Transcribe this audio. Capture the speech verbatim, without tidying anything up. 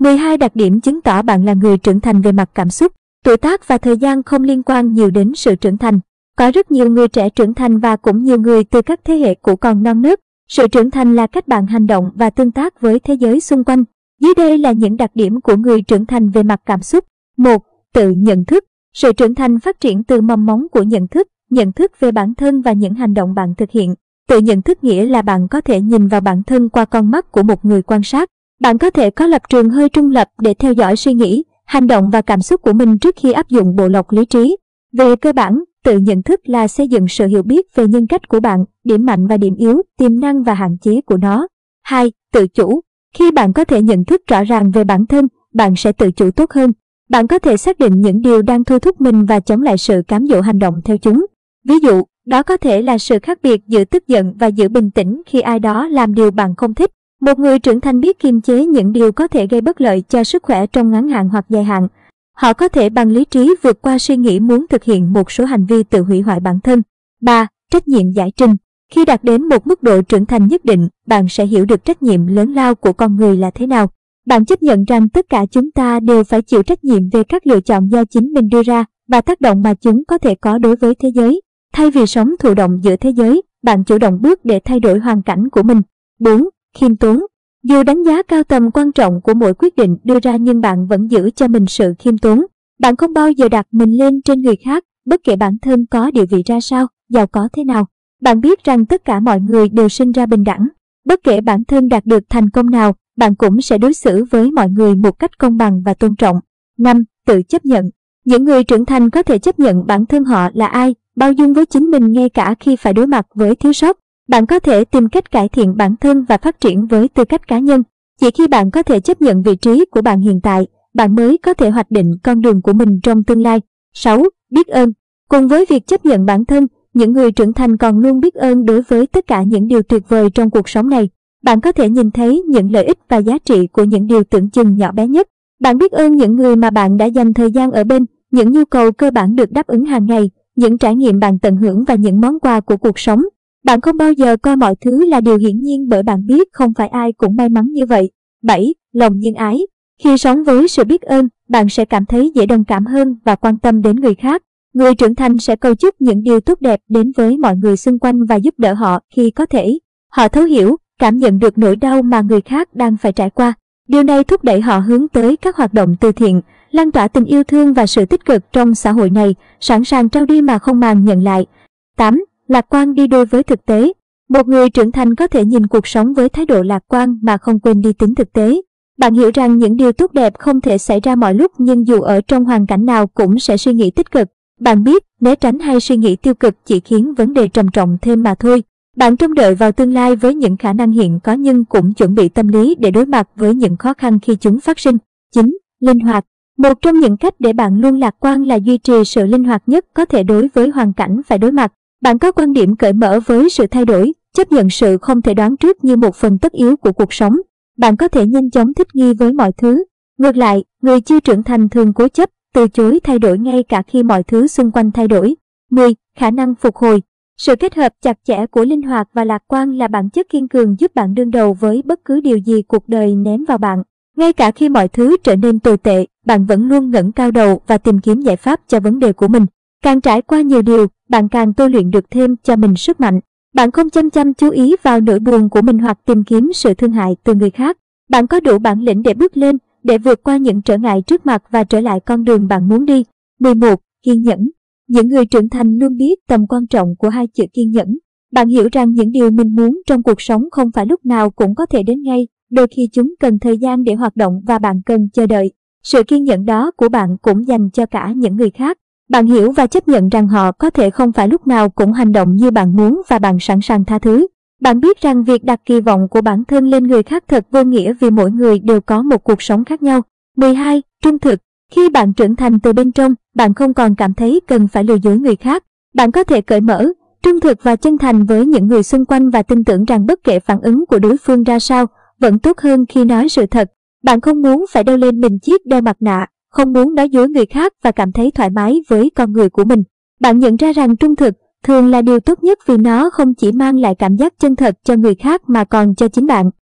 mười hai đặc điểm chứng tỏ bạn là người trưởng thành về mặt cảm xúc. Tuổi tác và thời gian không liên quan nhiều đến sự trưởng thành. Có rất nhiều người trẻ trưởng thành và cũng nhiều người từ các thế hệ cũ còn non nớt. Sự trưởng thành là cách bạn hành động và tương tác với thế giới xung quanh. Dưới đây là những đặc điểm của người trưởng thành về mặt cảm xúc. một. Tự nhận thức. Sự trưởng thành phát triển từ mầm móng của nhận thức, nhận thức về bản thân và những hành động bạn thực hiện. Tự nhận thức nghĩa là bạn có thể nhìn vào bản thân qua con mắt của một người quan sát. Bạn có thể có lập trường hơi trung lập để theo dõi suy nghĩ, hành động và cảm xúc của mình trước khi áp dụng bộ lọc lý trí. Về cơ bản, tự nhận thức là xây dựng sự hiểu biết về nhân cách của bạn, điểm mạnh và điểm yếu, tiềm năng và hạn chế của nó. hai. Tự chủ. Khi bạn có thể nhận thức rõ ràng về bản thân, bạn sẽ tự chủ tốt hơn. Bạn có thể xác định những điều đang thôi thúc mình và chống lại sự cám dỗ hành động theo chúng. Ví dụ, đó có thể là sự khác biệt giữa tức giận và giữ bình tĩnh khi ai đó làm điều bạn không thích. Một người trưởng thành biết kiềm chế những điều có thể gây bất lợi cho sức khỏe trong ngắn hạn hoặc dài hạn. Họ có thể bằng lý trí vượt qua suy nghĩ muốn thực hiện một số hành vi tự hủy hoại bản thân. ba. Trách nhiệm giải trình. Khi đạt đến một mức độ trưởng thành nhất định, bạn sẽ hiểu được trách nhiệm lớn lao của con người là thế nào. Bạn chấp nhận rằng tất cả chúng ta đều phải chịu trách nhiệm về các lựa chọn do chính mình đưa ra và tác động mà chúng có thể có đối với thế giới. Thay vì sống thụ động giữa thế giới, bạn chủ động bước để thay đổi hoàn cảnh của mình. bốn. Khiêm tốn. Dù đánh giá cao tầm quan trọng của mỗi quyết định đưa ra nhưng bạn vẫn giữ cho mình sự khiêm tốn. Bạn không bao giờ đặt mình lên trên người khác, bất kể bản thân có địa vị ra sao, giàu có thế nào. Bạn biết rằng tất cả mọi người đều sinh ra bình đẳng. Bất kể bản thân đạt được thành công nào, bạn cũng sẽ đối xử với mọi người một cách công bằng và tôn trọng. năm. Tự chấp nhận. Những người trưởng thành có thể chấp nhận bản thân họ là ai, bao dung với chính mình ngay cả khi phải đối mặt với thiếu sót. Bạn có thể tìm cách cải thiện bản thân và phát triển với tư cách cá nhân. Chỉ khi bạn có thể chấp nhận vị trí của bạn hiện tại, bạn mới có thể hoạch định con đường của mình trong tương lai. sáu. Biết ơn. Cùng với việc chấp nhận bản thân, những người trưởng thành còn luôn biết ơn đối với tất cả những điều tuyệt vời trong cuộc sống này. Bạn có thể nhìn thấy những lợi ích và giá trị của những điều tưởng chừng nhỏ bé nhất. Bạn biết ơn những người mà bạn đã dành thời gian ở bên, những nhu cầu cơ bản được đáp ứng hàng ngày, những trải nghiệm bạn tận hưởng và những món quà của cuộc sống. Bạn không bao giờ coi mọi thứ là điều hiển nhiên bởi bạn biết không phải ai cũng may mắn như vậy. bảy. Lòng nhân ái. Khi sống với sự biết ơn, bạn sẽ cảm thấy dễ đồng cảm hơn và quan tâm đến người khác. Người trưởng thành sẽ cầu chúc những điều tốt đẹp đến với mọi người xung quanh và giúp đỡ họ khi có thể. Họ thấu hiểu, cảm nhận được nỗi đau mà người khác đang phải trải qua. Điều này thúc đẩy họ hướng tới các hoạt động từ thiện, lan tỏa tình yêu thương và sự tích cực trong xã hội này, sẵn sàng trao đi mà không màng nhận lại. tám. Lạc quan đi đôi với thực tế. Một người trưởng thành có thể nhìn cuộc sống với thái độ lạc quan mà không quên đi tính thực tế. Bạn hiểu rằng những điều tốt đẹp không thể xảy ra mọi lúc nhưng dù ở trong hoàn cảnh nào cũng sẽ suy nghĩ tích cực. Bạn biết, né tránh hay suy nghĩ tiêu cực chỉ khiến vấn đề trầm trọng thêm mà thôi. Bạn trông đợi vào tương lai với những khả năng hiện có nhưng cũng chuẩn bị tâm lý để đối mặt với những khó khăn khi chúng phát sinh. chín. Linh hoạt. Một trong những cách để bạn luôn lạc quan là duy trì sự linh hoạt nhất có thể đối với hoàn cảnh phải đối mặt. Bạn có quan điểm cởi mở với sự thay đổi, chấp nhận sự không thể đoán trước như một phần tất yếu của cuộc sống. Bạn có thể nhanh chóng thích nghi với mọi thứ. Ngược lại, người chưa trưởng thành thường cố chấp, từ chối thay đổi ngay cả khi mọi thứ xung quanh thay đổi. mười. Khả năng phục hồi. Sự kết hợp chặt chẽ của linh hoạt và lạc quan là bản chất kiên cường giúp bạn đương đầu với bất cứ điều gì cuộc đời ném vào bạn. Ngay cả khi mọi thứ trở nên tồi tệ, bạn vẫn luôn ngẩng cao đầu và tìm kiếm giải pháp cho vấn đề của mình. Càng trải qua nhiều điều, bạn càng tôi luyện được thêm cho mình sức mạnh. Bạn không chăm chăm chú ý vào nỗi buồn của mình hoặc tìm kiếm sự thương hại từ người khác. Bạn có đủ bản lĩnh để bước lên, để vượt qua những trở ngại trước mặt và trở lại con đường bạn muốn đi. mười một. Kiên nhẫn. Những người trưởng thành luôn biết tầm quan trọng của hai chữ kiên nhẫn. Bạn hiểu rằng những điều mình muốn trong cuộc sống không phải lúc nào cũng có thể đến ngay, đôi khi chúng cần thời gian để hoạt động và bạn cần chờ đợi. Sự kiên nhẫn đó của bạn cũng dành cho cả những người khác. Bạn hiểu và chấp nhận rằng họ có thể không phải lúc nào cũng hành động như bạn muốn và bạn sẵn sàng tha thứ. Bạn biết rằng việc đặt kỳ vọng của bản thân lên người khác thật vô nghĩa vì mỗi người đều có một cuộc sống khác nhau. mười hai. Trung thực. Khi bạn trưởng thành từ bên trong, bạn không còn cảm thấy cần phải lừa dối người khác. Bạn có thể cởi mở, trung thực và chân thành với những người xung quanh và tin tưởng rằng bất kể phản ứng của đối phương ra sao, vẫn tốt hơn khi nói sự thật. Bạn không muốn phải đeo lên mình chiếc đeo mặt nạ, không muốn nói dối người khác và cảm thấy thoải mái với con người của mình. Bạn nhận ra rằng trung thực thường là điều tốt nhất vì nó không chỉ mang lại cảm giác chân thật cho người khác mà còn cho chính bạn.